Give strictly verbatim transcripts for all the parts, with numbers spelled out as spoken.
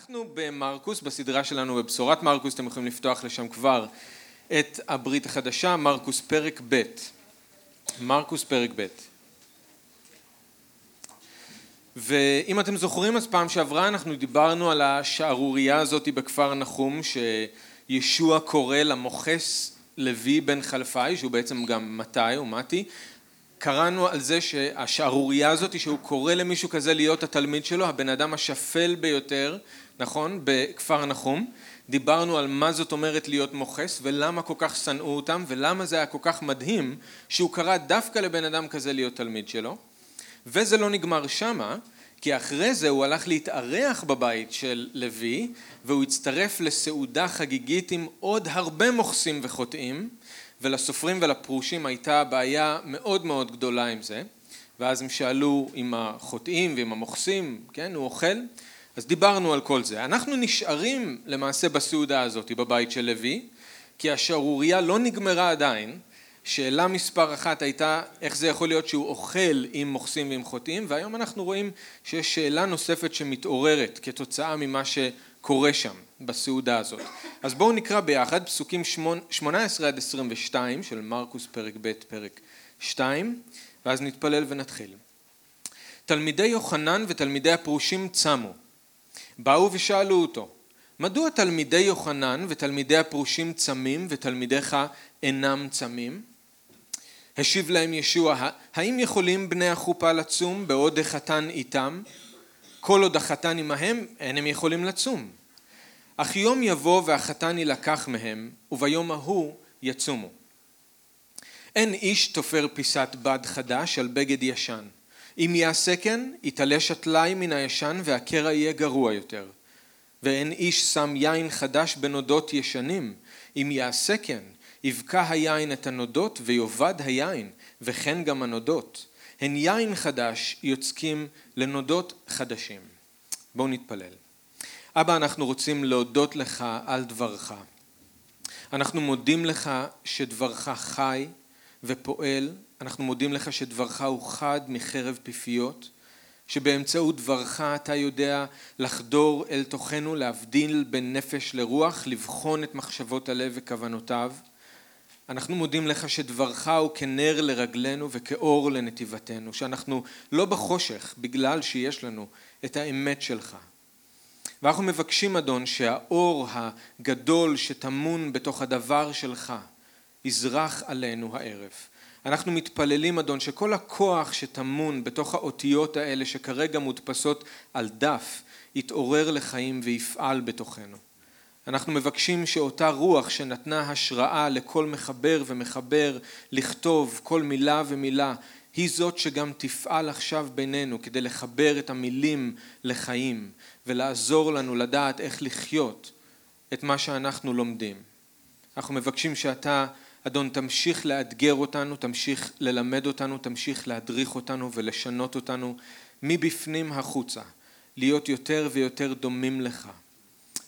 אנחנו במרקוס, בסדרה שלנו בבשורת מרקוס, אתם יכולים לפתוח לשם כבר את הברית החדשה, מרקוס פרק ב'. מרקוס פרק ב'. ואם אתם זוכרים, אז פעם שעברה אנחנו דיברנו על השערורייה הזאת בכפר נחום, שישוע קורא למוחס לוי בן חלפאי, שהוא בעצם גם מתי ומתי, קראנו על זה שהשערורייה הזאת שהוא קורא למישהו כזה להיות התלמיד שלו, הבן אדם השפל ביותר, נכון, בכפר נחום. דיברנו על מה זאת אומרת להיות מוחס ולמה כל כך שנאו אותם ולמה זה היה כל כך מדהים שהוא קרא דווקא לבן אדם כזה להיות תלמיד שלו. וזה לא נגמר שמה, כי אחרי זה הוא הלך להתארח בבית של לוי והוא הצטרף לסעודה חגיגית עם עוד הרבה מוחסים וחוטאים, ולסופרים ולפרושים הייתה בעיה מאוד מאוד גדולה עם זה, ואז הם שאלו עם החוטאים ועם המוחסים, כן, הוא אוכל, אז דיברנו על כל זה. אנחנו נשארים למעשה בסעודה הזאת בבית של לוי, כי השערורייה לא נגמרה עדיין. שאלה מספר אחת הייתה איך זה יכול להיות שהוא אוכל עם מוחסים ועם חוטאים, והיום אנחנו רואים שיש שאלה נוספת שמתעוררת כתוצאה ממה שקורה שם בסעודה הזאת. אז בואו נקרא ביחד פסוקים שמונה עשרה עד עשרים ושתיים של מרקוס פרק ב' פרק שתיים, ואז נתפלל ונתחיל. תלמידי יוחנן ותלמידי הפרושים צמו. באו ושאלו אותו, מדוע תלמידי יוחנן ותלמידי הפרושים צמים ותלמידיך אינם צמים? השיב להם ישוע, האם יכולים בני החופה לצום בעוד החתן איתם? כל עוד החתן עמהם, אין הם יכולים לצום. אך יום יבוא והחתן ילקח מהם, וביום ההוא יצומו. אין איש תופר פיסת בד חדש על בגד ישן. אם יעשה כן, יתלש הטלאי מן הישן והקרע יהיה גרוע יותר. ואין איש שם יין חדש בנודות ישנים. אם יעשה כן, יבקע היין את הנודות ויובד היין, וכן גם הנודות. הן יין חדש יוצקים לנודות חדשים. בואו נתפלל. אבא, אנחנו רוצים להודות לך על דברך. אנחנו מודים לך שדברך חי ופועל. אנחנו מודים לך שדברך הוא חד מחרב פיפיות, שבאמצעות דברך אתה יודע לחדור אל תוכנו, להבדיל בין נפש לרוח, לבחון את מחשבות הלב וכוונותיו. אנחנו מודים לך שדברך הוא כנר לרגלנו וכאור לנתיבתנו, שאנחנו לא בחושך בגלל שיש לנו את האמת שלך. ואנחנו מבקשים, אדון, שהאור הגדול שטמון בתוך הדבר שלך יזרח עלינו הערב. אנחנו מתפללים, אדון, שכל הכוח שטמון בתוך האותיות האלה שכרגע מודפסות על דף יתעורר לחיים ויפעל בתוכנו. אנחנו מבקשים שאותה רוח שנתנה השראה לכל מחבר ומחבר לכתוב כל מילה ומילה, היא זאת שגם תפעל עכשיו בינינו כדי לחבר את המילים לחיים ולעזור לנו לדעת איך לחיות את מה שאנחנו לומדים. אנחנו מבקשים שאתה, אדון, תמשיך לאתגר אותנו, תמשיך ללמד אותנו, תמשיך להדריך אותנו ולשנות אותנו מבפנים החוצה, להיות יותר ויותר דומים לך.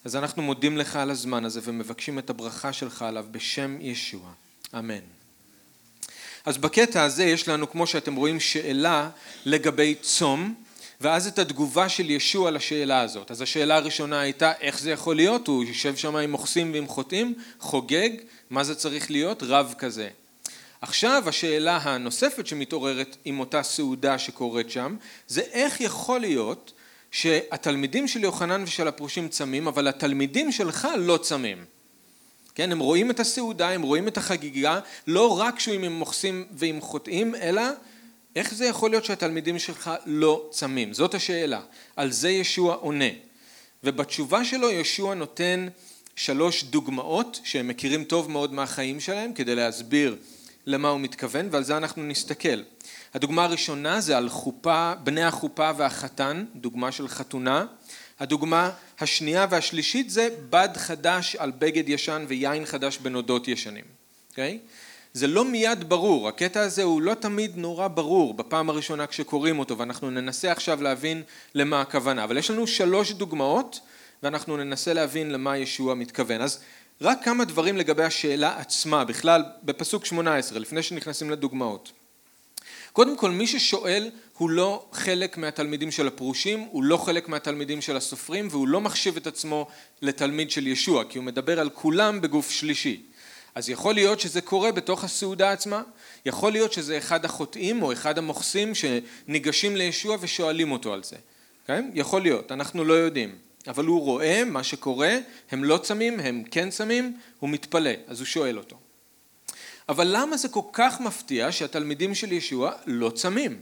אז אנחנו מודים לך על הזמן הזה ומבקשים את הברכה שלך עליו בשם ישוע. אמן. אז בקטע הזה יש לנו, כמו שאתם רואים, שאלה לגבי צום, ואז את התגובה של ישוע לשאלה הזאת. אז השאלה הראשונה הייתה, איך זה יכול להיות? הוא יושב שם עם מוחסים ועם חוטאים, חוגג, מה זה צריך להיות? רב כזה. עכשיו השאלה הנוספת שמתעוררת עם אותה סעודה שקורית שם, זה איך יכול להיות שהתלמידים של יוחנן ושל הפרושים צמים, אבל התלמידים שלך לא צמים. כן, הם רואים את הסעודה, הם רואים את החגיגה, לא רק שהוא עם מוחסים ועם חוטאים, אלא איך זה יכול להיות שהתלמידים שלך לא צמים? זאת השאלה. על זה ישוע עונה. ובתשובה שלו ישוע נותן שלוש דוגמאות שהם מכירים טוב מאוד מהחיים שלהם, כדי להסביר למה הוא מתכוון, ועל זה אנחנו נסתכל. הדוגמה הראשונה זה על חופה, בני החופה והחתן, דוגמה של חתונה. הדוגמה השנייה והשלישית זה בד חדש על בגד ישן ויין חדש בנודות ישנים. אוקיי? Okay? זה לא מיד ברור, הקטע הזה הוא לא תמיד נורא ברור בפעם הראשונה כשקוראים אותו, ואנחנו ננסה עכשיו להבין למה הכוונה. אבל יש לנו שלוש דוגמאות, ואנחנו ננסה להבין למה ישוע מתכוון. אז רק כמה דברים לגבי השאלה עצמה, בכלל בפסוק שמונה עשרה, לפני שנכנסים לדוגמאות. קודם כל, מי ששואל הוא לא חלק מהתלמידים של הפרושים, הוא לא חלק מהתלמידים של הסופרים, והוא לא מחשיב את עצמו לתלמיד של ישוע, כי הוא מדבר על כולם בגוף שלישי. אז יכול להיות שזה קורה בתוך הסעודה עצמה, יכול להיות שזה אחד החוטאים או אחד המוכסים שניגשים לישוע ושואלים אותו על זה. כן? יכול להיות, אנחנו לא יודעים. אבל הוא רואה מה שקורה, הם לא צמים, הם כן צמים, הוא מתפלא, אז הוא שואל אותו. אבל למה זה כל כך מפתיע שהתלמידים של ישוע לא צמים?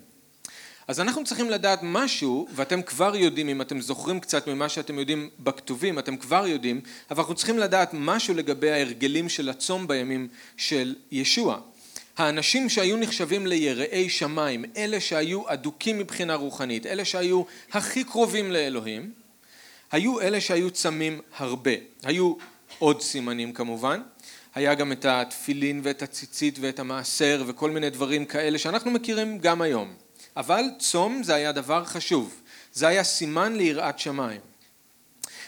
אז אנחנו צריכים לדעת משהו, ואתם כבר יודעים, אם אתם זוכרים קצת ממה שאתם יודעים בכתובים, אתם כבר יודעים, אבל אנחנו צריכים לדעת משהו לגבי ההרגלים של הצום בימים של ישוע. האנשים שהיו נחשבים ליראי שמיים, אלה שהיו אדוקים מבחינה רוחנית, אלה שהיו הכי קרובים לאלוהים, היו אלה שהיו צמים הרבה. היו עוד סימנים כמובן, היה גם את התפילין ואת הציצית ואת המעשר וכל מיני דברים כאלה שאנחנו מכירים גם היום. אבל צום זה היה דבר חשוב, זה היה סימן ליראת שמיים.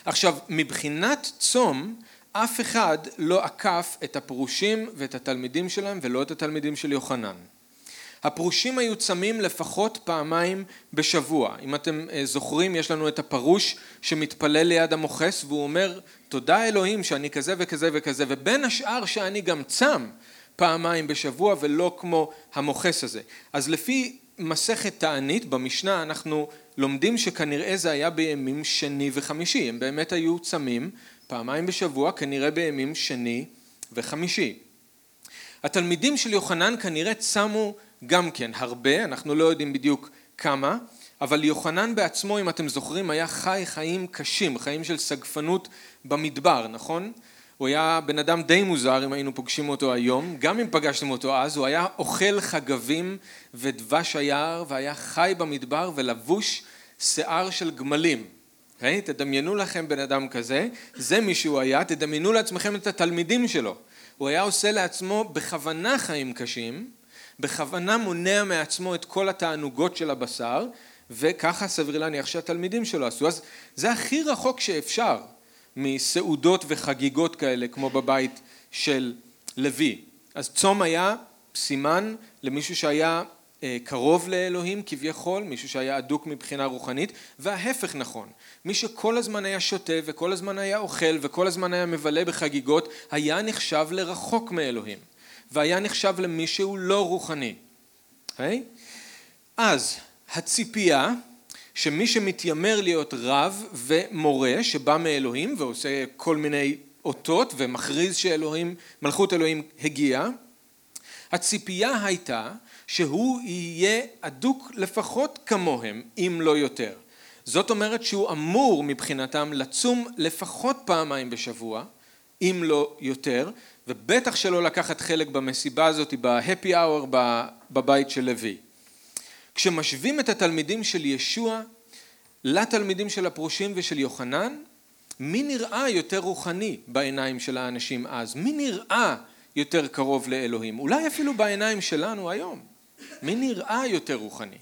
עכשיו, מבחינת צום, אף אחד לא עקף את הפרושים ואת התלמידים שלהם ולא את התלמידים של יוחנן. הפרושים היו צמים לפחות פעמיים בשבוע. אם אתם זוכרים, יש לנו את הפרוש שמתפלל ליד המוחס והוא אומר, תודה אלוהים שאני כזה וכזה וכזה, ובין השאר שאני גם צם פעמיים בשבוע ולא כמו המוחס הזה. אז לפי מסכת תענית במשנה אנחנו לומדים שכנראה זה היה בימים שני וחמישי. הם באמת היו צמים פעמיים בשבוע, כנראה בימים שני וחמישי. התלמידים של יוחנן כנראה צמו גם כן הרבה, אנחנו לא יודעים בדיוק כמה, אבל יוחנן בעצמו, אם אתם זוכרים, היה חי חיים קשים, חיים של סגפנות במדבר, נכון? הוא היה בן אדם די מוזר אם היינו פוגשים אותו היום, גם אם פגשתם אותו אז, הוא היה אוכל חגבים ודבש היער, והיה חי במדבר ולבוש שיער של גמלים. ראי? תדמיינו לכם בן אדם כזה, זה מי שהוא היה, תדמיינו לעצמכם את התלמידים שלו. הוא היה עושה לעצמו בכוונה חיים קשים, בכוונה מונע מעצמו את כל התענוגות של הבשר, וככה סביר להניח שהתלמידים שלו עשו. אז זה הכי רחוק שאפשר מסעודות וחגיגות כאלה, כמו בבית של לוי. אז צום היה סימן למישהו שהיה קרוב לאלוהים כביכול, מישהו שהיה אדוק מבחינה רוחנית, וההפך נכון. מי שכל הזמן היה שותה וכל הזמן היה אוכל וכל הזמן היה מבלה בחגיגות, היה נחשב לרחוק מאלוהים. והיה נחשב למישהו לא רוחני. Okay? אז הציפייה שמי שמתיימר להיות רב ומורה שבא מאלוהים ועושה כל מיני אותות ומכריז שאלוהים, מלכות אלוהים הגיעה, הציפייה הייתה שהוא יהיה אדוק לפחות כמוהם, אם לא יותר. זאת אומרת שהוא אמור מבחינתם לצום לפחות פעמיים בשבוע, אם לא יותר, ובטח שלא לקחת חלק במסיבה הזאת, בהפי אאואר בבית של לוי. כשמשווים את התלמידים של ישוע לתלמידים של הפרושים ושל יוחנן, מי נראה יותר רוחני בעיניים של האנשים אז? מי נראה יותר קרוב לאלוהים? אולי אפילו בעיניים שלנו היום. מי נראה יותר רוחני?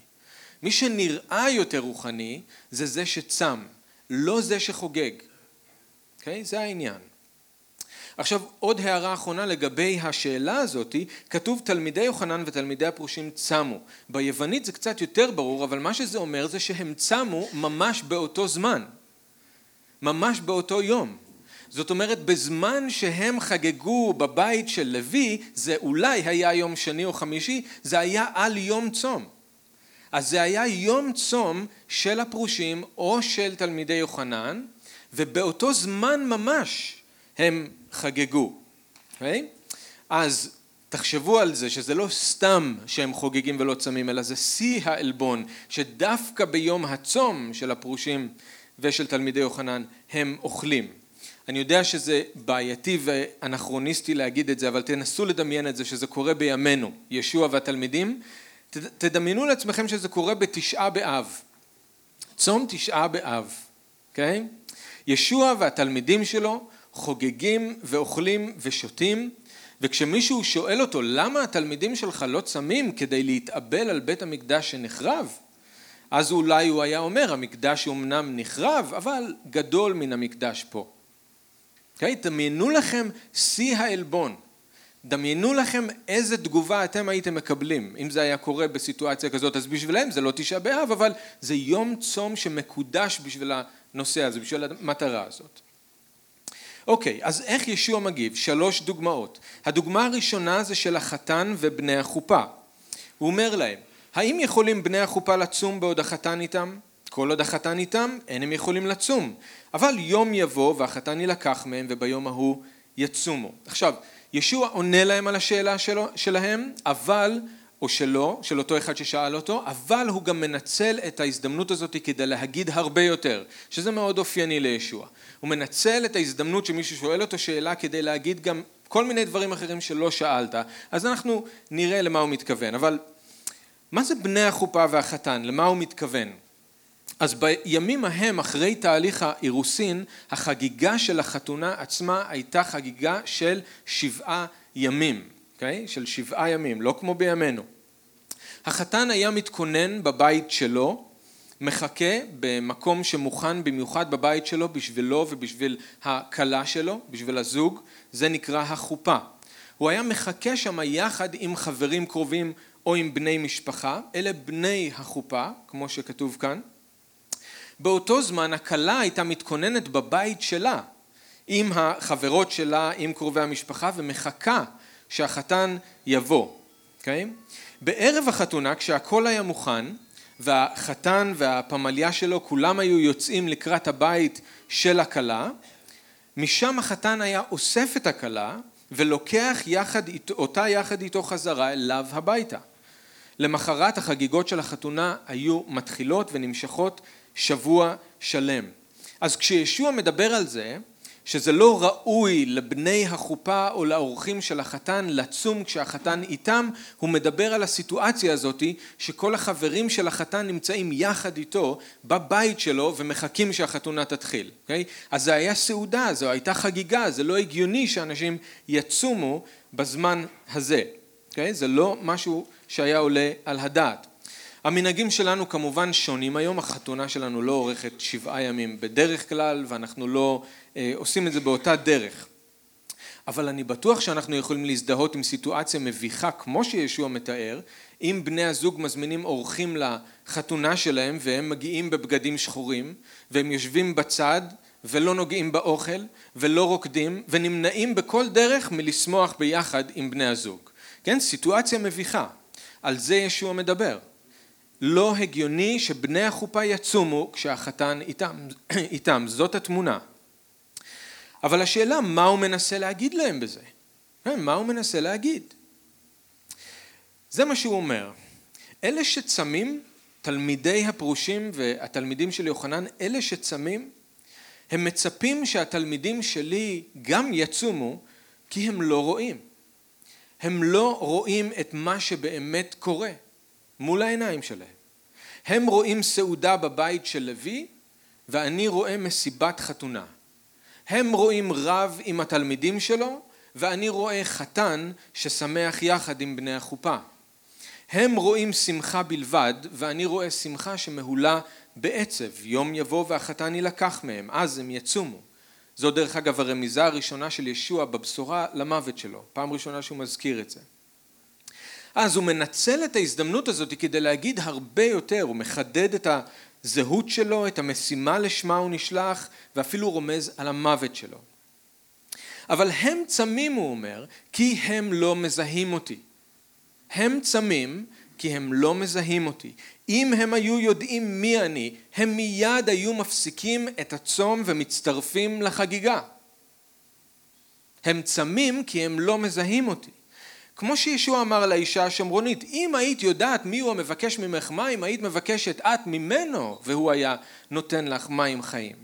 מי שנראה יותר רוחני זה זה שצם, לא זה שחוגג. אוקיי? זה העניין. עכשיו, עוד הערה אחרונה לגבי השאלה הזאת, כתוב תלמידי יוחנן ותלמידי הפרושים צמו. ביוונית זה קצת יותר ברור, אבל מה שזה אומר זה שהם צמו ממש באותו זמן, ממש באותו יום. זאת אומרת, בזמן שהם חגגו בבית של לוי, זה אולי היה יום שני או חמישי, זה היה על יום צום. אז זה היה יום צום של הפרושים או של תלמידי יוחנן, ובאותו זמן ממש הם חגגו. Okay? אז תחשבו על זה שזה לא סתם שהם חוגגים ולא צמים, אלא זה שיא העלבון, שדווקא ביום הצום של הפרושים ושל תלמידי יוחנן הם אוכלים. אני יודע שזה בעייתי ואנכרוניסטי להגיד את זה, אבל תנסו לדמיין את זה שזה קורה בימינו, ישוע והתלמידים. ת, תדמיינו לעצמכם שזה קורה בתשעה באב. צום תשעה באב. Okay? ישוע והתלמידים שלו חוגגים ואוכלים ושותים, וכשמישהו שואל אותו למה התלמידים שלך לא צמים כדי להתאבל על בית המקדש שנחרב, אז אולי הוא היה אומר, המקדש אומנם נחרב, אבל גדול מן המקדש פה. Okay? תמיינו לכם שיא העלבון, דמיינו לכם איזה תגובה אתם הייתם מקבלים, אם זה היה קורה בסיטואציה כזאת, אז בשבילם זה לא תשעה באב, אבל זה יום צום שמקודש בשביל הנושא הזה, בשביל המטרה הזאת. אוקיי, אז איך ישוע מגיב? שלוש דוגמאות. הדוגמה הראשונה זה של החתן ובני החופה. הוא אומר להם, האם יכולים בני החופה לצום בעוד החתן איתם? כל עוד החתן איתם, אין הם יכולים לצום. אבל יום יבוא והחתן ילקח מהם וביום ההוא יצומו. עכשיו, ישוע עונה להם על השאלה שלו, שלהם, אבל, או שלו, של אותו אחד ששאל אותו, אבל הוא גם מנצל את ההזדמנות הזאת כדי להגיד הרבה יותר, שזה מאוד אופייני לישוע. הוא מנצל את ההזדמנות שמישהו שואל אותו שאלה כדי להגיד גם כל מיני דברים אחרים שלא שאלת, אז אנחנו נראה למה הוא מתכוון. אבל מה זה בני החופה והחתן? למה הוא מתכוון? אז בימים ההם, אחרי תהליך האירוסין, החגיגה של החתונה עצמה הייתה חגיגה של שבעה ימים, okay? של שבעה ימים, לא כמו בימינו. החתן היה מתכונן בבית שלו, מחכה במקום שמוכן במיוחד בבית שלו, בשבילו ובשביל הכלה שלו, בשביל הזוג, זה נקרא החופה. הוא היה מחכה שם יחד עם חברים קרובים או עם בני משפחה, אלה בני החופה, כמו שכתוב כאן. באותו זמן הכלה הייתה מתכוננת בבית שלה, עם החברות שלה, עם קרובי המשפחה, ומחכה שהחתן יבוא. Okay? בערב החתונה, כשהכל היה מוכן, והחתן והפמליה שלו, כולם היו יוצאים לקראת הבית של הכלה, משם החתן היה אוסף את הכלה, ולוקח יחד, אותה יחד איתו חזרה אליו הביתה. למחרת החגיגות של החתונה היו מתחילות ונמשכות שבוע שלם. אז כשישוע מדבר על זה, שזה לא ראוי לבני החופה או לאורחים של החתן לצום כשהחתן איתם, הוא מדבר על הסיטואציה הזאת שכל החברים של החתן נמצאים יחד איתו בבית שלו ומחכים שהחתונה תתחיל. Okay? אז זה היה סעודה, זו הייתה חגיגה, זה לא הגיוני שאנשים יצומו בזמן הזה. Okay? זה לא משהו שהיה עולה על הדעת. המנהגים שלנו כמובן שונים היום, החתונה שלנו לא עורכת שבעה ימים בדרך כלל, ואנחנו לא אה, עושים את זה באותה דרך. אבל אני בטוח שאנחנו יכולים להזדהות עם סיטואציה מביכה, כמו שישוע מתאר, אם בני הזוג מזמינים אורחים לחתונה שלהם, והם מגיעים בבגדים שחורים, והם יושבים בצד, ולא נוגעים באוכל, ולא רוקדים, ונמנעים בכל דרך מלשמוח ביחד עם בני הזוג. כן, סיטואציה מביכה. על זה ישוע מדבר. לא הגיוני שבני החופה יצומו כשהחתן איתם, איתם, זאת התמונה. אבל השאלה, מה הוא מנסה להגיד להם בזה? מה הוא מנסה להגיד? זה מה שהוא אומר. אלה שצמים, תלמידי הפרושים והתלמידים של יוחנן, אלה שצמים, הם מצפים שהתלמידים שלי גם יצומו, כי הם לא רואים. הם לא רואים את מה שבאמת קורה. מול העיניים שלהם. הם רואים סעודה בבית של לוי, ואני רואה מסיבת חתונה. הם רואים רב עם התלמידים שלו, ואני רואה חתן ששמח יחד עם בני החופה. הם רואים שמחה בלבד, ואני רואה שמחה שמהולה בעצב. יום יבוא והחתן ילקח מהם, אז הם יצומו. זו דרך אגב הרמיזה הראשונה של ישוע בבשורה למוות שלו. פעם ראשונה שהוא מזכיר את זה. אז הוא מנצל את ההזדמנות הזאת כדי להגיד הרבה יותר, הוא מחדד את הזהות שלו, את המשימה לשמה הוא נשלח, ואפילו רומז על המוות שלו. אבל הם צמים, הוא אומר, כי הם לא מזהים אותי. הם צמים כי הם לא מזהים אותי. אם הם היו יודעים מי אני, הם מיד היו מפסיקים את הצום ומצטרפים לחגיגה. הם צמים כי הם לא מזהים אותי. כמו שישוע אמר לאישה השמרונית, אם היית יודעת מי הוא המבקש ממך מים, היית מבקשת את ממנו, והוא היה נותן לך מים חיים.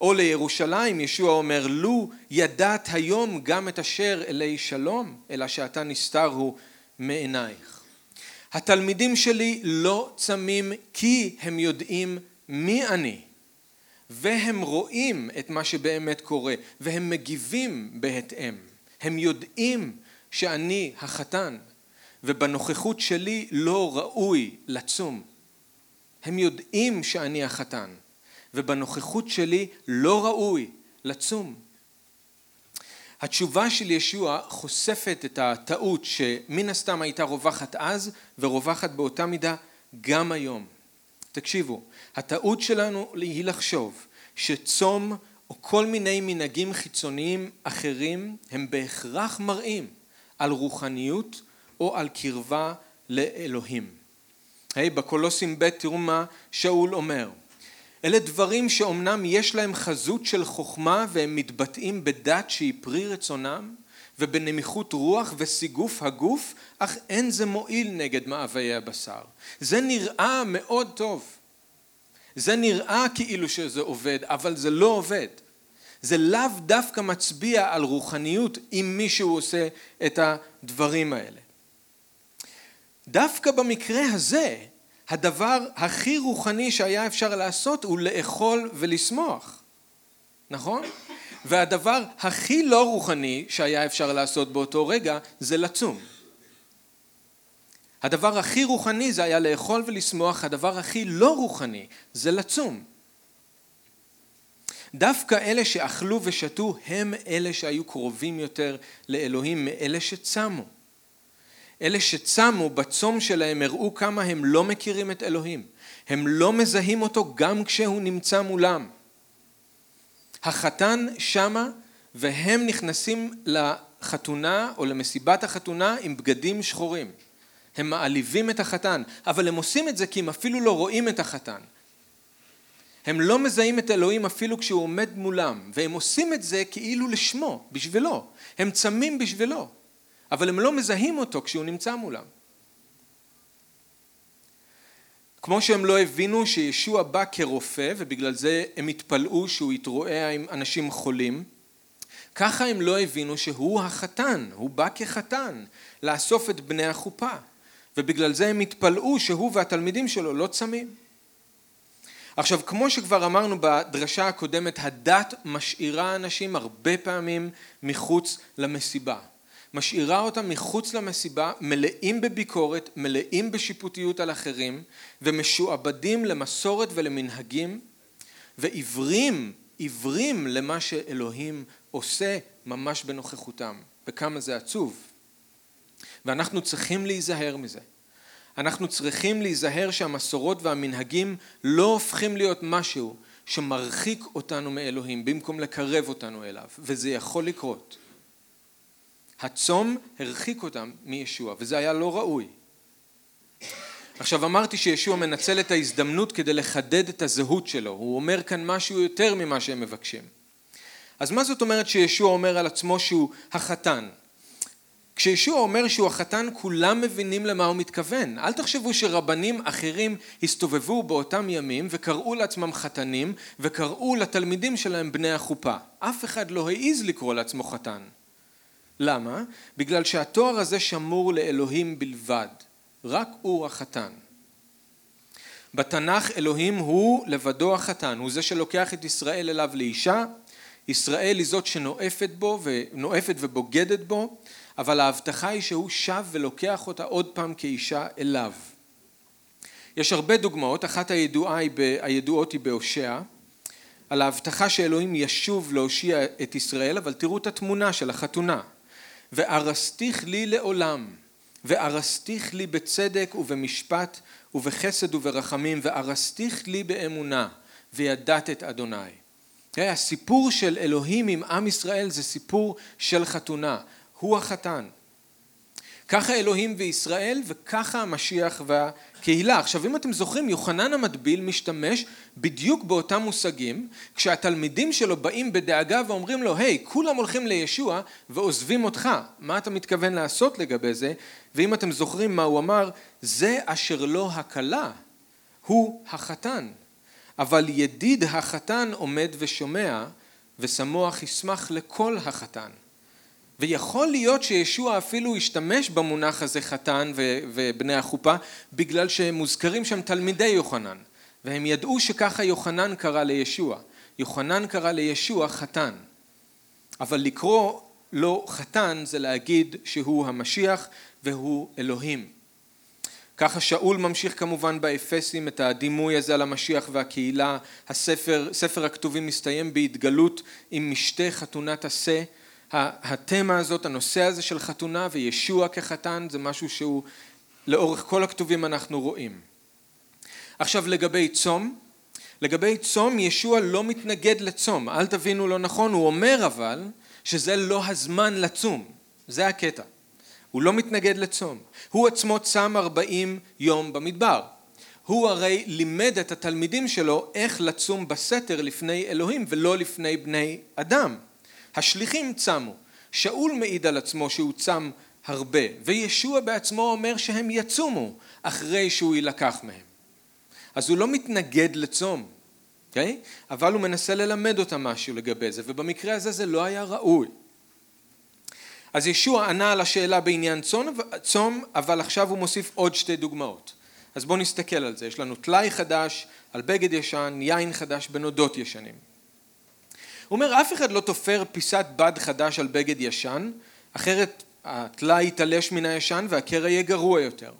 או לירושלים, ישוע אומר, לו ידעת היום גם את אשר אלי שלום, אלא שאתה נסתר הוא מעינייך. התלמידים שלי לא צמים כי הם יודעים מי אני, והם רואים את מה שבאמת קורה, והם מגיבים בהתאם, הם יודעים שאני החתן, ובנוכחות שלי לא ראוי לצום. הם יודעים שאני החתן, ובנוכחות שלי לא ראוי לצום. התשובה של ישוע חושפת את הטעות שמן הסתם הייתה רווחת אז ורווחת באותה מידה גם היום. תקשיבו, הטעות שלנו היא לחשוב שצום או כל מיני מנהגים חיצוניים אחרים הם בהכרח מראים על רוחניות או על קרבה לאלוהים. היי, בקולוסים ב' תראו מה שאול אומר. אלה דברים שאומנם יש להם חזות של חוכמה והם מתבטאים בדת שהיא פרי רצונם ובנמיכות רוח וסיגוף הגוף, אך אין זה מועיל נגד מאוויי הבשר. זה נראה מאוד טוב. זה נראה כאילו שזה עובד, אבל זה לא עובד. זה לאו דווקא מצביע על רוחניות אם מישהו עושה את הדברים האלה. דווקא במקרה הזה, הדבר הכי רוחני שהיה אפשר לעשות הוא לאכול ולשמוח, נכון? והדבר הכי לא רוחני שהיה אפשר לעשות באותו רגע זה לצום. הדבר הכי רוחני זה היה לאכול ולשמוח, הדבר הכי לא רוחני זה לצום. דווקא אלה שאכלו ושתו הם אלה שהיו קרובים יותר לאלוהים מאלה שצמו. אלה שצמו בצום שלהם הראו כמה הם לא מכירים את אלוהים. הם לא מזהים אותו גם כשהוא נמצא מולם. החתן שמה והם נכנסים לחתונה או למסיבת החתונה עם בגדים שחורים. הם מעליבים את החתן, אבל הם עושים את זה כי הם אפילו לא רואים את החתן. הם לא מזהים את אלוהים אפילו כשהוא עומד מולם, והם עושים את זה כאילו לשמו, בשבילו. הם צמים בשבילו. אבל הם לא מזהים אותו כשהוא נמצא מולם. כמו שהם לא הבינו שישוע בא כרופא, ובגלל זה הם התפלאו שהוא יתראה עם אנשים חולים, ככה הם לא הבינו שהוא החתן, הוא בא כחתן, לאסוף את בני החופה, ובגלל זה הם התפלאו שהוא והתלמידים שלו לא צמים. עכשיו, כמו שכבר אמרנו בדרשה הקודמת, הדת משאירה אנשים הרבה פעמים מחוץ למסיבה. משאירה אותם מחוץ למסיבה, מלאים בביקורת, מלאים בשיפוטיות על אחרים, ומשועבדים למסורת ולמנהגים, ועיוורים, עיוורים למה שאלוהים עושה ממש בנוכחותם. וכמה זה עצוב. ואנחנו צריכים להיזהר מזה. אנחנו צריכים להיזהר שהמסורות והמנהגים לא הופכים להיות משהו שמרחיק אותנו מאלוהים, במקום לקרב אותנו אליו, וזה יכול לקרות. הצום הרחיק אותם מישוע, וזה היה לא ראוי. עכשיו, אמרתי שישוע מנצל את ההזדמנות כדי לחדד את הזהות שלו. הוא אומר כאן משהו יותר ממה שהם מבקשים. אז מה זאת אומרת שישוע אומר על עצמו שהוא החתן? כשישוע אומר שהוא החתן, כולם מבינים למה הוא מתכוון. אל תחשבו שרבנים אחרים הסתובבו באותם ימים וקראו לעצמם חתנים, וקראו לתלמידים שלהם בני החופה. אף אחד לא העז לקרוא לעצמו חתן. למה? בגלל שהתואר הזה שמור לאלוהים בלבד. רק הוא החתן. בתנ"ך אלוהים הוא לבדו החתן. הוא זה שלוקח את ישראל אליו לאישה. ישראל היא זאת שנואפת בו ונואפת ובוגדת בו, אבל ההבטחה היא שהוא שב ולוקח אותה עוד פעם כאישה אליו. יש הרבה דוגמאות, אחת הידועות היא בהושע, על ההבטחה שאלוהים ישוב להושיע את ישראל, אבל תראו את התמונה של החתונה. וארסתיך לי לעולם, וארסתיך לי בצדק ובמשפט ובחסד וברחמים, וארסתיך לי באמונה, וידעת את אדוני. הסיפור של אלוהים עם עם ישראל זה סיפור של חתונה, הוא החתן. ככה אלוהים וישראל וככה המשיח והקהילה. עכשיו, אם אתם זוכרים, יוחנן המטביל משתמש בדיוק באותם מושגים, כשהתלמידים שלו באים בדאגה ואומרים לו, היי, כולם הולכים לישוע ועוזבים אותך, מה אתה מתכוון לעשות לגבי זה? ואם אתם זוכרים מה הוא אמר, זה אשר לא הקלה, הוא החתן. אבל ידיד החתן עומד ושומע, ושמוח ישמח לכל החתן. ויכול להיות שישוע אפילו השתמש במונח הזה חתן ובני החופה, בגלל שהם מוזכרים שם תלמידי יוחנן, והם ידעו שככה יוחנן קרא לישוע. יוחנן קרא לישוע חתן. אבל לקרוא לו חתן זה להגיד שהוא המשיח והוא אלוהים. ככה שאול ממשיך כמובן באפסים את הדימוי הזה על המשיח והקהילה. הספר, ספר הכתובים מסתיים בהתגלות עם משתה חתונת עשה, התמה הזאת, הנושא הזה של חתונה וישוע כחתן, זה משהו שהוא לאורך כל הכתובים אנחנו רואים. עכשיו לגבי צום, לגבי צום ישוע לא מתנגד לצום, אל תבינו לא נכון, הוא אומר אבל שזה לא הזמן לצום, זה הקטע. הוא לא מתנגד לצום, הוא עצמו צם ארבעים יום במדבר. הוא הרי לימד את התלמידים שלו איך לצום בסתר לפני אלוהים ולא לפני בני אדם. השליחים צמו, שאול מעיד על עצמו שהוא צם הרבה, וישוע בעצמו אומר שהם יצומו אחרי שהוא ילקח מהם. אז הוא לא מתנגד לצום, okay? אבל הוא מנסה ללמד אותה משהו לגבי זה, ובמקרה הזה זה לא היה ראוי. אז ישוע ענה על השאלה בעניין צום, אבל עכשיו הוא מוסיף עוד שתי דוגמאות. אז בואו נסתכל על זה, יש לנו טלאי חדש, על בגד ישן, יין חדש, בנודות ישנים. הוא אומר, אף אחד לא תופר פיסת בד חדש על בגד ישן, אחרת הטלאי יתלש מן הישן והקרע יהיה גרוע יותר.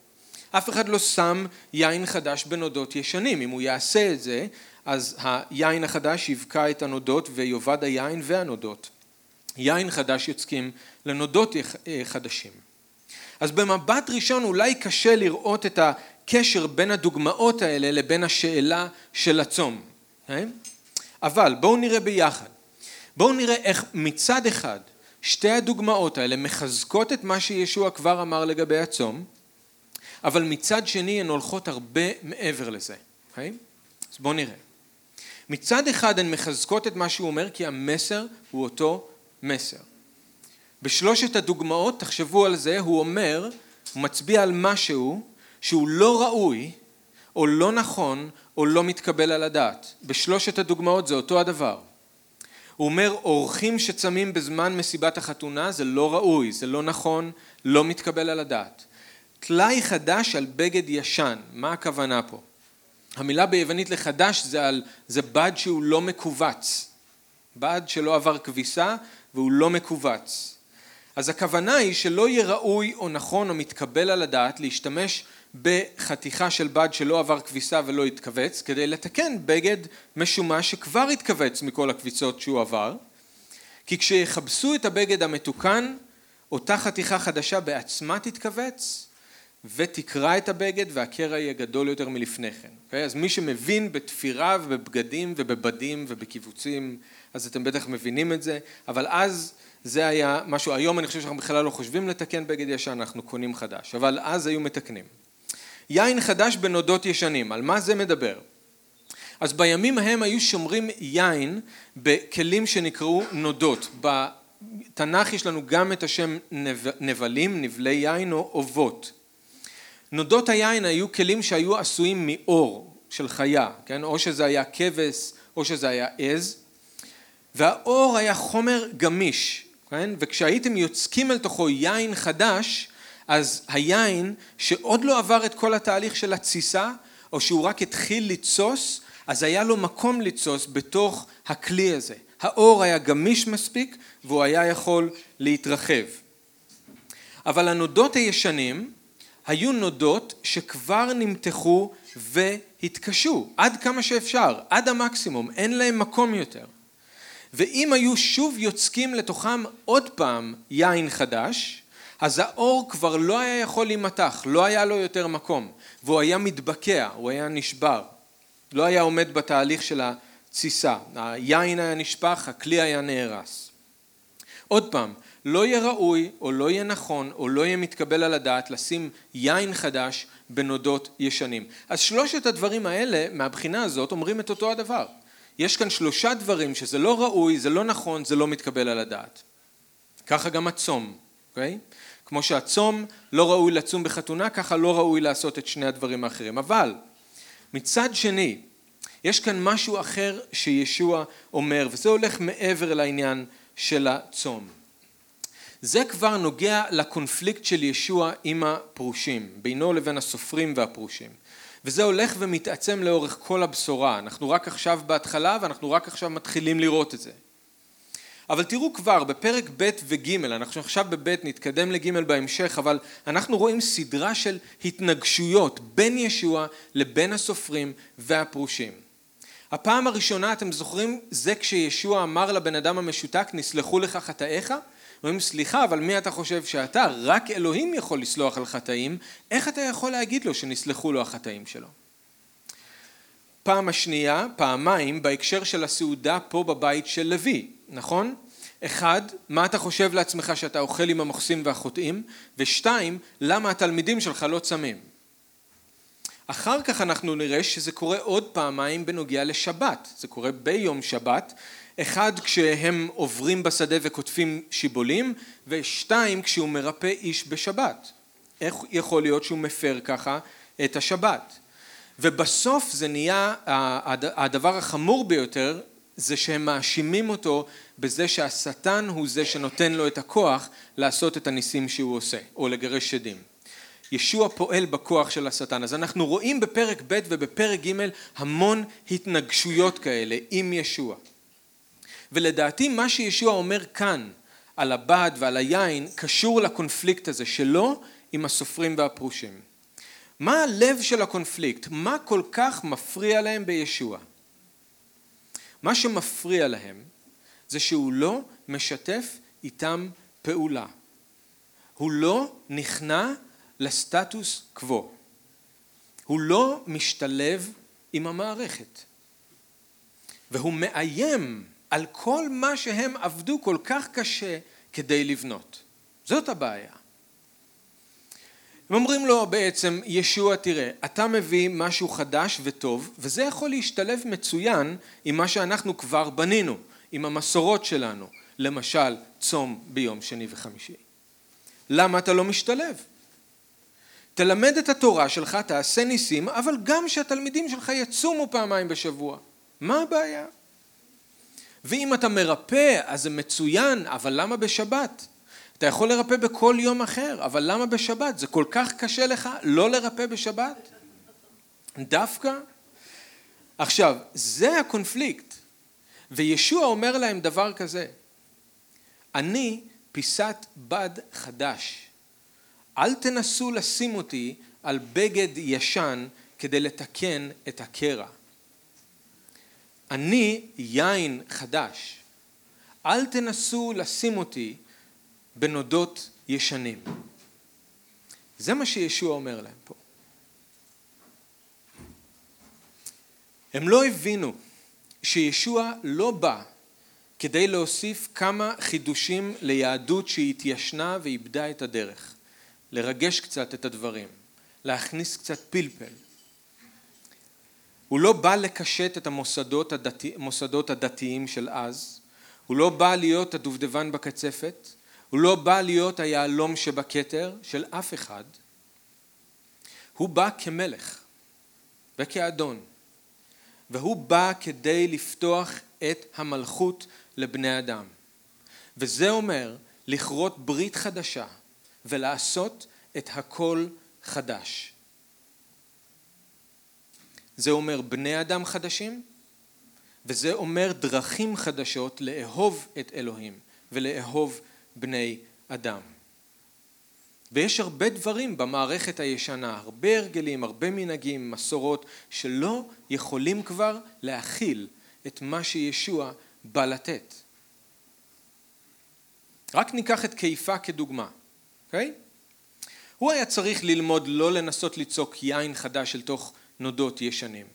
אף אחד לא שם יין חדש בנודות ישנים, אם הוא יעשה את זה, אז היין החדש יבקע את הנודות ויובד היין והנודות. יין חדש יוצקים לנודות חדשים. אז במבט ראשון אולי קשה לראות את הקשר בין הדוגמאות האלה לבין השאלה של הצום. אבל בואו נראה ביחד. בואו נראה איך מצד אחד שתי הדוגמאות האלה מחזקות את מה שישוע כבר אמר לגבי הצום, אבל מצד שני הן הולכות הרבה מעבר לזה. אז בואו נראה. מצד אחד הן מחזקות את מה שהוא אומר כי המסר הוא אותו מסר. בשלושת הדוגמאות, תחשבו על זה, הוא אומר, הוא מצביע על משהו שהוא לא ראוי, או לא נכון, או לא מתקבל על הדעת. בשלושת הדוגמאות זה אותו הדבר. הוא אומר, אורחים שצמים בזמן מסיבת החתונה, זה לא ראוי, זה לא נכון, לא מתקבל על הדעת. טלאי חדש על בגד ישן, מה הכוונה פה? המילה ביוונית לחדש זה, על, זה בד שהוא לא מקובץ. בד שלא עבר כביסה, והוא לא מקובץ. אז הכוונה היא שלא יהיה ראוי או נכון או מתקבל על הדעת להשתמש בחתיכה של בד שלא עבר כביסה ולא התכווץ, כדי לתקן בגד משומש שכבר התכווץ מכל הכביסות שהוא עבר, כי כשיחבסו את הבגד המתוקן, אותה חתיכה חדשה בעצמה תתכווץ, ותקרא את הבגד והקרע יהיה גדול יותר מלפני כן. אוקיי? אז מי שמבין בתפירה ובבגדים ובבדים ובקיבוצים, אז אתם בטח מבינים את זה, אבל אז זה היה משהו, היום אני חושב שאנחנו בכלל לא חושבים לתקן בגד ישן, אנחנו קונים חדש, אבל אז היו מתקנים. יין חדש בנודות ישנים, על מה זה מדבר? אז בימים ההם היו שומרים יין בכלים שנקראו נודות, בתנ"ך יש לנו גם את השם נבלים, נבלי יין או אובות. נודות היין היו כלים שהיו עשויים מאור של חיה, כן? או שזה היה כבש, או שזה היה עז, והאור היה חומר גמיש, כן? וכשהייתם יוצקים אל תוכו יין חדש, אז היין שעוד לא עבר את כל התהליך של הציסה, או שהוא רק התחיל ליצוס, אז היה לו מקום ליצוס בתוך הכלי הזה. האור היה גמיש מספיק, והוא היה יכול להתרחב. אבל הנודות הישנים היו נודות שכבר נמתחו והתקשו, עד כמה שאפשר, עד המקסימום, אין להם מקום יותר. ואם היו שוב יוצקים לתוכם עוד פעם יין חדש, אז האור כבר לא היה יכול להימתח, לא היה לו יותר מקום, והוא היה מתבקע, הוא היה נשבר, לא היה עומד בתהליך של הציסה, היין היה נשפך, הכלי היה נהרס. עוד פעם, לא יהיה ראוי או לא יהיה נכון או לא יהיה מתקבל על הדעת לשים יין חדש בנודות ישנים. אז שלושת הדברים האלה מהבחינה הזאת אומרים את אותו הדבר. יש כאן שלושה דברים שזה לא ראוי, זה לא נכון, זה לא מתקבל על הדעת. ככה גם הצום, אוקיי? כמו שהצום לא ראוי לצום בחתונה, ככה לא ראוי לעשות את שני הדברים האחרים. אבל מצד שני, יש כאן משהו אחר שישוע אומר, וזה הולך מעבר לעניין של הצום. זה כבר נוגע לקונפליקט של ישוע עם הפרושים, בינו לבין הסופרים והפרושים. וזה הולך ומתעצם לאורך כל הבשורה, אנחנו רק עכשיו בהתחלה ואנחנו רק עכשיו מתחילים לראות את זה. אבל תראו כבר בפרק ב' וג', אנחנו עכשיו בב' נתקדם לג' בהמשך, אבל אנחנו רואים סדרה של התנגשויות בין ישוע לבין הסופרים והפרושים. הפעם הראשונה אתם זוכרים זה כשישוע אמר לבן אדם המשותק נסלחו לך חטאיך, אומרים, סליחה, אבל מי אתה חושב שאתה? רק אלוהים יכול לסלוח על חטאים, איך אתה יכול להגיד לו שנסלחו לו החטאים שלו? פעם השנייה, פעמיים, בהקשר של הסעודה פה בבית של לוי, נכון? אחד, מה אתה חושב לעצמך שאתה אוכל עם המחסים והחוטאים? ושתיים, למה התלמידים שלך לא צמים? אחר כך אנחנו נראה שזה קורה עוד פעמיים בנוגע לשבת, זה קורה ביום שבת, אחד כשהם עוברים בשדה וכותפים שיבולים, ושתיים כשהוא מרפא איש בשבת. איך יכול להיות שהוא מפר ככה את השבת? ובסוף זה נהיה, הדבר החמור ביותר, זה שהם מאשימים אותו בזה שהשטן הוא זה שנותן לו את הכוח לעשות את הניסים שהוא עושה, או לגרש שדים. ישוע פועל בכוח של השטן. אז אנחנו רואים בפרק ב' ובפרק ג' המון התנגשויות כאלה עם ישוע. ולדעתי מה שישוע אומר כאן על הבד ועל היין קשור לקונפליקט הזה שלו עם הסופרים והפרושים. מה הלב של הקונפליקט? מה כל כך מפריע להם בישוע? מה שמפריע להם זה שהוא לא משתף איתם פעולה. הוא לא נכנע לסטטוס קוו. הוא לא משתלב עם המערכת. והוא מאיים על כל מה שהם עבדו כל כך קשה כדי לבנות. זאת הבעיה. הם אומרים לו בעצם, ישוע תראה, אתה מביא משהו חדש וטוב, וזה יכול להשתלב מצוין עם מה שאנחנו כבר בנינו, עם המסורות שלנו, למשל צום ביום שני וחמישי. למה אתה לא משתלב? תלמד את התורה שלך, תעשה ניסים, אבל גם שהתלמידים שלך יצומו פעמיים בשבוע. מה הבעיה? ואם אתה מרפא, אז זה מצוין, אבל למה בשבת? אתה יכול לרפא בכל יום אחר, אבל למה בשבת? זה כל כך קשה לך לא לרפא בשבת? דווקא? עכשיו, זה הקונפליקט. וישוע אומר להם דבר כזה, אני פיסת בד חדש. אל תנסו לשים אותי על בגד ישן כדי לתקן את הקרע. אני יין חדש. אל תנסו לשים אותי בנודות ישנים. זה מה שישוע אומר להם פה. הם לא הבינו שישוע לא בא כדי להוסיף כמה חידושים ליהדות שהתיישנה ואיבדה את הדרך. לרגש קצת את הדברים, להכניס קצת פלפל. הוא לא בא לקשט את המוסדות הדתי, מוסדות הדתיים של אז, הוא לא בא להיות הדובדבן בקצפת, הוא לא בא להיות היעלום שבכתר של אף אחד. הוא בא כמלך וכאדון, והוא בא כדי לפתוח את המלכות לבני אדם. וזה אומר לכרות ברית חדשה, ולעשות את הכל חדש. זה אומר בני אדם חדשים, וזה אומר דרכים חדשות לאהוב את אלוהים ולאהוב בני אדם. ויש הרבה דברים במערכת הישנה, הרבה הרגלים, הרבה מנהגים, מסורות, שלא יכולים כבר להכיל את מה שישוע בא לתת. רק ניקח את כיפא כדוגמה. Okay? הוא היה צריך ללמוד לא לנסות ליצוק יין חדש אל תוך נודות ישנים.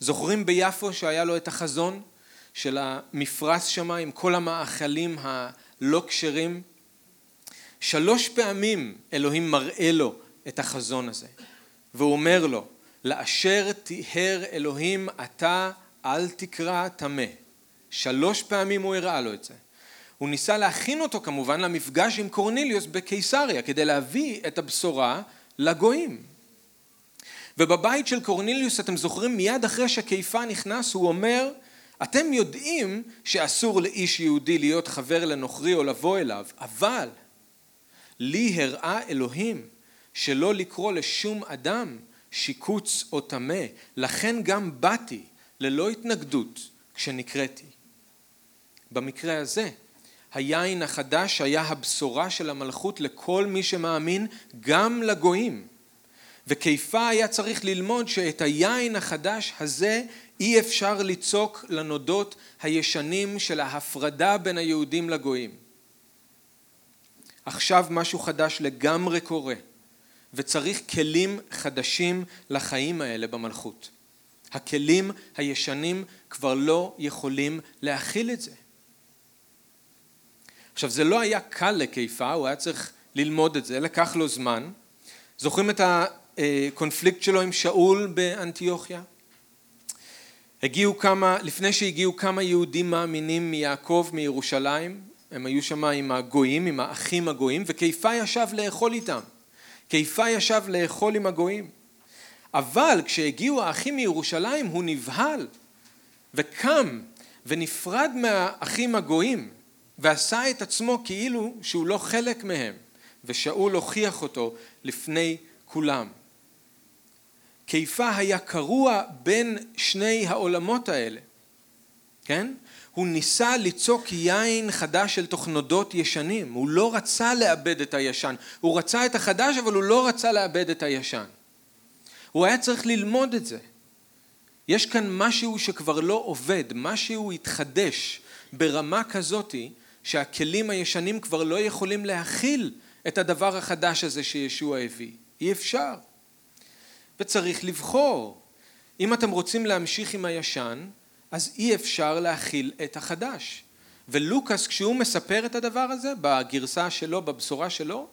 זוכרים ביפו שהיה לו את החזון של המפרס שמה עם כל המאכלים הלא כשרים? שלוש פעמים אלוהים מראה לו את החזון הזה. והוא אומר לו, לאשר תיהר אלוהים אתה אל תקרא תמה. שלוש פעמים הוא הראה לו את זה. הוא ניסה להכין אותו כמובן למפגש עם קורניליוס בקיסריה, כדי להביא את הבשורה לגויים. ובבית של קורניליוס, אתם זוכרים, מיד אחרי שכיפא נכנס, הוא אומר, אתם יודעים שאסור לאיש יהודי להיות חבר לנוכרי או לבוא אליו, אבל לי הראה אלוהים שלא לקרוא לשום אדם שיקוץ או טמא, לכן גם באתי ללא התנגדות כשנקראתי. במקרה הזה, היין החדש היה הבשורה של המלכות לכל מי שמאמין, גם לגויים. וכיפא היה צריך ללמוד שאת היין החדש הזה אי אפשר ליצוק לנודות הישנים של ההפרדה בין היהודים לגויים. עכשיו משהו חדש לגמרי קורה, וצריך כלים חדשים לחיים האלה במלכות. הכלים הישנים כבר לא יכולים להכיל את זה. עכשיו, זה לא היה קל לכיפא, הוא היה צריך ללמוד את זה, לקח לו זמן. זוכרים את הקונפליקט שלו עם שאול באנטיוכיה? הגיעו כמה, לפני שהגיעו כמה יהודים מאמינים מיעקב, מירושלים, הם היו שם עם הגויים, עם האחים הגויים, וכיפא ישב לאכול איתם. כיפא ישב לאכול עם הגויים. אבל כשהגיעו האחים מירושלים, הוא נבהל וקם ונפרד מהאחים הגויים, ועשה את עצמו כאילו שהוא לא חלק מהם, ושאול הוכיח אותו לפני כולם. כיפא היה קרוע בין שני העולמות האלה, כן? הוא ניסה ליצוק יין חדש אל תוך נודות ישנים, הוא לא רצה לאבד את הישן, הוא רצה את החדש אבל הוא לא רצה לאבד את הישן. הוא היה צריך ללמוד את זה. יש כאן משהו שכבר לא עובד, משהו התחדש ברמה כזאת שהכלים הישנים כבר לא יכולים להכיל את הדבר החדש הזה שישוע הביא. אי אפשר. וצריך לבחור. אם אתם רוצים להמשיך עם הישן, אז אי אפשר להכיל את החדש. ולוקס, כשהוא מספר את הדבר הזה, בגרסה שלו, בבשורה שלו,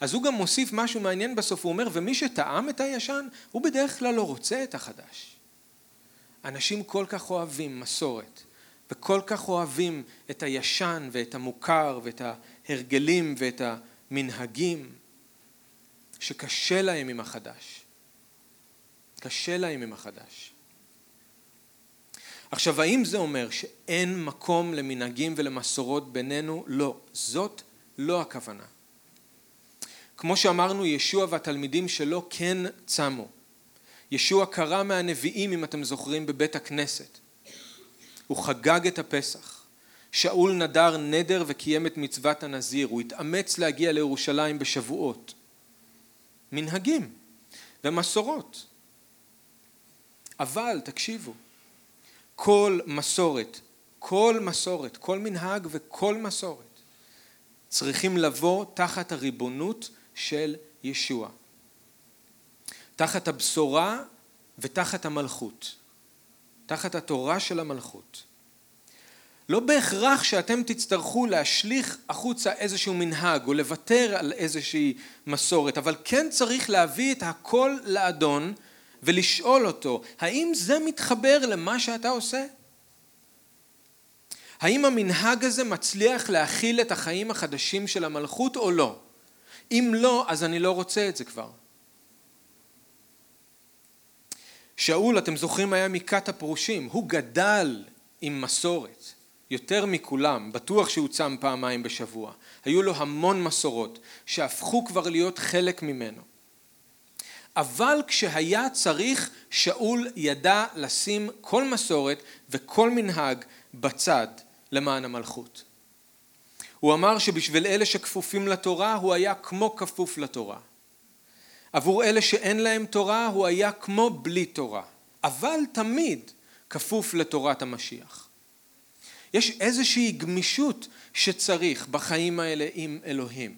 אז הוא גם מוסיף משהו מעניין בסוף, הוא אומר, ומי שטעם את הישן, הוא בדרך כלל לא רוצה את החדש. אנשים כל כך אוהבים מסורת, וכל כך אוהבים את הישן ואת המוכר ואת ההרגלים ואת המנהגים, שקשה להם עם החדש. קשה להם עם החדש. עכשיו, האם זה אומר שאין מקום למנהגים ולמסורות בינינו? לא, זאת לא הכוונה. כמו שאמרנו, ישוע והתלמידים שלו כן צמו. ישוע קרא מהנביאים, אם אתם זוכרים, בבית הכנסת. הוא חגג את הפסח. שאול נדר נדר וקיים את מצוות הנזיר. הוא התאמץ להגיע לירושלים בשבועות. מנהגים ומסורות. אבל תקשיבו, כל מסורת, כל מסורת, כל מנהג וכל מסורת, צריכים לבוא תחת הריבונות של ישוע. תחת הבשורה ותחת המלכות. תחת התורה של המלכות. לא בהכרח שאתם תצטרכו להשליך החוצה איזשהו מנהג או לוותר על איזושהי מסורת, אבל כן צריך להביא את הכל לאדון ולשאול אותו, האם זה מתחבר למה שאתה עושה? האם המנהג הזה מצליח להכיל את החיים החדשים של המלכות או לא? אם לא, אז אני לא רוצה את זה כבר. שאול, אתם זוכרים, היה מכת הפרושים. הוא גדל עם מסורת, יותר מכולם. בטוח שהוא צם פעמיים בשבוע. היו לו המון מסורות שהפכו כבר להיות חלק ממנו. אבל כשהיה צריך, שאול ידע לשים כל מסורת וכל מנהג בצד למען המלכות. הוא אמר שבשביל אלה שכפופים לתורה, הוא היה כמו כפוף לתורה. עבור אלה שאין להם תורה, הוא היה כמו בלי תורה. אבל תמיד כפוף לתורת המשיח. יש איזושהי גמישות שצריך בחיים האלה עם אלוהים.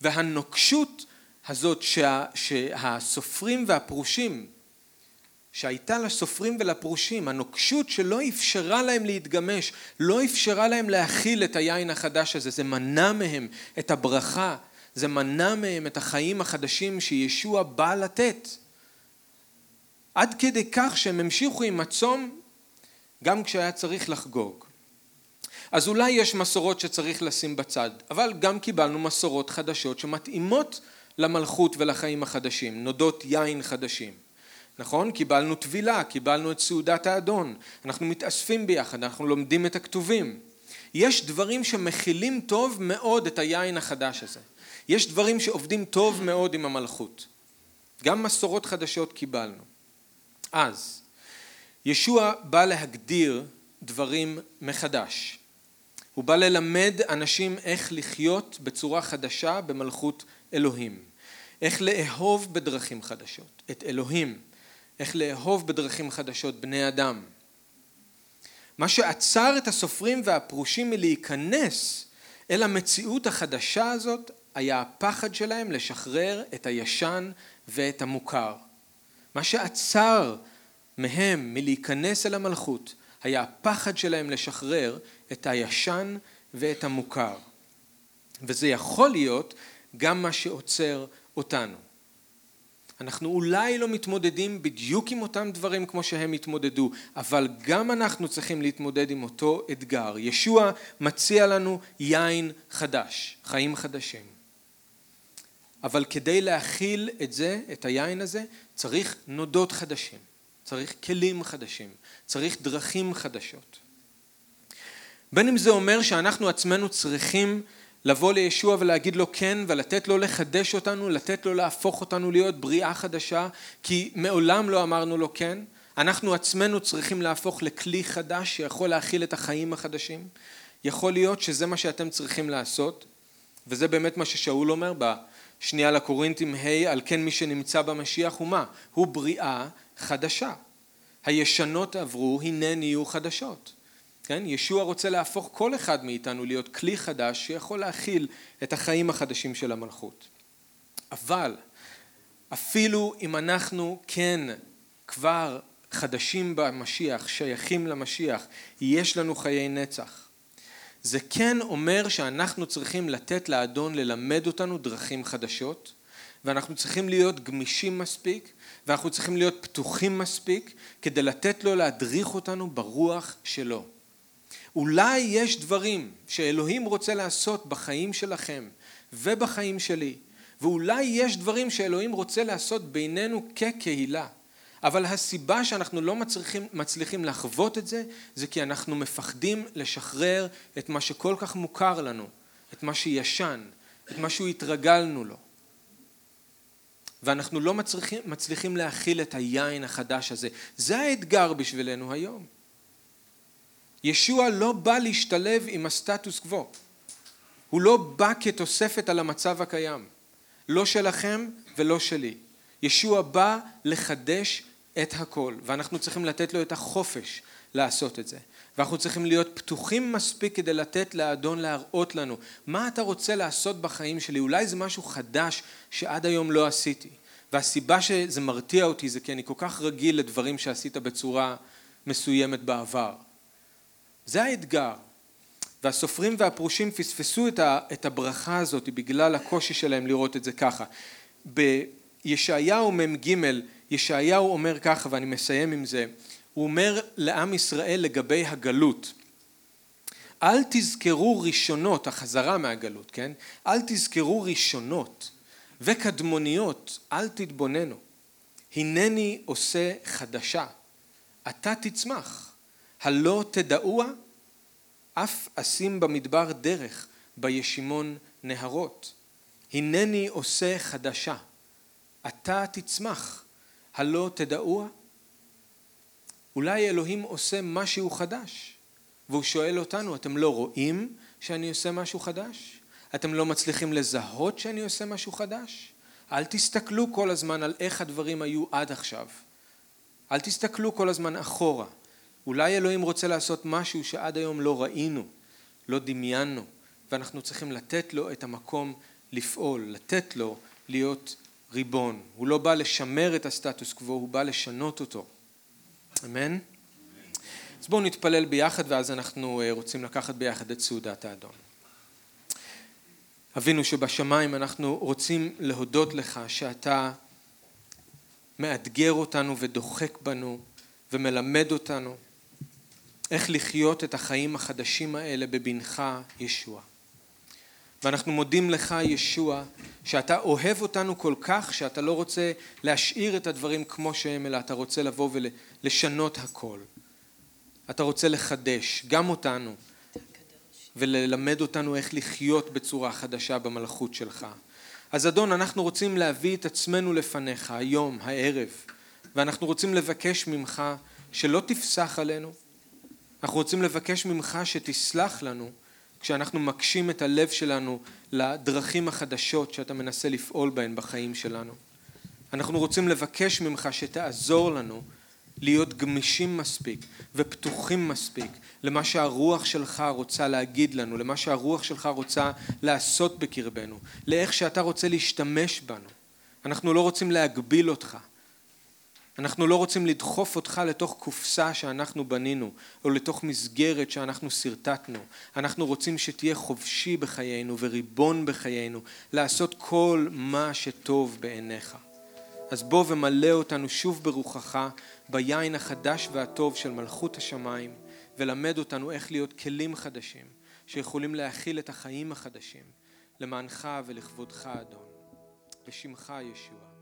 והנוקשות הזאת שה, שהסופרים והפרושים, שהייתה לסופרים ולפרושים, הנוקשות שלא אפשרה להם להתגמש, לא אפשרה להם להכיל את היין החדש הזה, זה מנע מהם את הברכה, זה מנע מהם את החיים החדשים שישוע בא לתת. עד כדי כך שהם המשיכו עם הצום, גם כשהיה צריך לחגוג. אז אולי יש מסורות שצריך לשים בצד, אבל גם קיבלנו מסורות חדשות שמתאימות למלכות ולחיים החדשים, נודות יין חדשים. נכון? קיבלנו תבילה, קיבלנו את סעודת האדון, אנחנו מתאספים ביחד, אנחנו לומדים את הכתובים. יש דברים שמכילים טוב מאוד את היין החדש הזה. יש דברים שעובדים טוב מאוד עם המלכות. גם מסורות חדשות קיבלנו. אז, ישוע בא להגדיר דברים מחדש. הוא בא ללמד אנשים איך לחיות בצורה חדשה במלכות אלוהים. איך לאהוב בדרכים חדשות את אלוהים, איך לאהוב בדרכים חדשות בני אדם. מה שעצר את הסופרים והפרושים מלהיכנס אל המציאות החדשה הזאת היה הפחד שלהם לשחרר את הישן ואת המוכר. מה שעצר מהם מלהיכנס אל המלכות היה הפחד שלהם לשחרר את הישן ואת המוכר. וזה יכול להיות גם מה שעוצר אותנו. אנחנו אולי לא מתמודדים בדיוק עם אותם דברים כמו שהם התמודדו, אבל גם אנחנו צריכים להתמודד עם אותו אתגר. ישוע מציע לנו יין חדש, חיים חדשים. אבל כדי להכיל את זה, את היין הזה, צריך נודות חדשים, צריך כלים חדשים, צריך דרכים חדשות. בין אם זה אומר שאנחנו עצמנו צריכים לבוא לישוע ולהגיד לו כן, ולתת לו לחדש אותנו, לתת לו להפוך אותנו להיות בריאה חדשה, כי מעולם לא אמרנו לו כן. אנחנו עצמנו צריכים להפוך לכלי חדש שיכול להכיל את החיים החדשים. יכול להיות שזה מה שאתם צריכים לעשות, וזה באמת מה ששאול אומר בשנייה לקורינתים, היי, על כן מי שנמצא במשיח הוא מה? הוא בריאה חדשה. הישנות עברו, הנה נהיו חדשות. כן? ישוע רוצה להפוך כל אחד מאיתנו להיות כלי חדש שיכול להכיל את החיים החדשים של המלכות. אבל אפילו אם אנחנו כן כבר חדשים במשיח, שייכים למשיח, יש לנו חיי נצח. זה כן אומר שאנחנו צריכים לתת לאדון ללמד אותנו דרכים חדשות, ואנחנו צריכים להיות גמישים מספיק, ואנחנו צריכים להיות פתוחים מספיק, כדי לתת לו להדריך אותנו ברוח שלו. אולי יש דברים שאלוהים רוצה לעשות בחיים שלכם ובחיים שלי, ואולי יש דברים שאלוהים רוצה לעשות בינינו כקהילה, אבל הסיבה שאנחנו לא מצליחים, מצליחים לחוות את זה, זה כי אנחנו מפחדים לשחרר את מה שכל כך מוכר לנו, את מה שישן, את מה שהתרגלנו לו. ואנחנו לא מצליחים, מצליחים להכיל את היין החדש הזה. זה האתגר בשבילנו היום. ישוע לא בא להשתלב עם הסטטוס קוו. הוא לא בא כתוספת על המצב הקיים. לא שלכם ולא שלי. ישוע בא לחדש את הכל, ואנחנו צריכים לתת לו את החופש לעשות את זה. ואנחנו צריכים להיות פתוחים מספיק כדי לתת לאדון להראות לנו. מה אתה רוצה לעשות בחיים שלי? אולי זה משהו חדש שעד היום לא עשיתי. והסיבה שזה מרתיע אותי זה כי אני כל כך רגיל לדברים שעשית בצורה מסוימת בעבר. זה האתגר, והסופרים והפרושים פספסו את הברכה הזאת בגלל הקושי שלהם לראות את זה ככה. בישעיהו מ"ג, ישעיהו אומר ככה, ואני מסיים עם זה, הוא אומר לעם ישראל לגבי הגלות, אל תזכרו ראשונות, החזרה מהגלות, כן? אל תזכרו ראשונות וקדמוניות, אל תתבוננו, הנני עושה חדשה, אתה תצמח. הלא תדעוה, אף אשים במדבר דרך, בישימון נהרות. הנני עושה חדשה, אתה תצמח, הלא תדעוה. אולי אלוהים עושה משהו חדש, והוא שואל אותנו, אתם לא רואים שאני עושה משהו חדש? אתם לא מצליחים לזהות שאני עושה משהו חדש? אל תסתכלו כל הזמן על איך הדברים היו עד עכשיו. אל תסתכלו כל הזמן אחורה. אולי אלוהים רוצה לעשות משהו שעד היום לא ראינו, לא דמיינו, ואנחנו צריכים לתת לו את המקום לפעול, לתת לו להיות ריבון. הוא לא בא לשמר את הסטטוס קוו, הוא בא לשנות אותו. אמן? אז בואו נתפלל ביחד, ואז אנחנו רוצים לקחת ביחד את סעודת האדון. אבינו שבשמיים, אנחנו רוצים להודות לך שאתה מאתגר אותנו ודוחק בנו, ומלמד אותנו איך לחיות את החיים החדשים האלה בבנך ישוע. ואנחנו מודים לך ישוע שאתה אוהב אותנו כל כך שאתה לא רוצה להשאיר את הדברים כמו שהם, אלא אתה רוצה לבוא ולשנות הכל. אתה רוצה לחדש גם אותנו וללמד אותנו איך לחיות בצורה חדשה במלכות שלך. אז אדון, אנחנו רוצים להביא את עצמנו לפניך היום, הערב, ואנחנו רוצים לבקש ממך שלא תפסח עלינו. אנחנו רוצים לבקש ממך שתסלח לנו כשאנחנו מקשים את הלב שלנו לדרכים החדשות שאתה מנסה לפעול בהן בחיים שלנו. אנחנו רוצים לבקש ממך שתעזור לנו להיות גמישים מספיק ופתוחים מספיק למה שהרוח שלך רוצה להגיד לנו, למה שהרוח שלך רוצה לעשות בקרבנו, לאיך שאתה רוצה להשתמש בנו. אנחנו לא רוצים להגביל אותך. אנחנו לא רוצים לדחוף אותך לתוך קופסה שאנחנו בנינו, או לתוך מסגרת שאנחנו סרטטנו. אנחנו רוצים שתהיה חופשי בחיינו וריבון בחיינו, לעשות כל מה שטוב בעיניך. אז בוא ומלא אותנו שוב ברוחך, ביין החדש והטוב של מלכות השמיים, ולמד אותנו איך להיות כלים חדשים, שיכולים להכיל את החיים החדשים, למענך ולכבודך אדון, בשמך ישוע.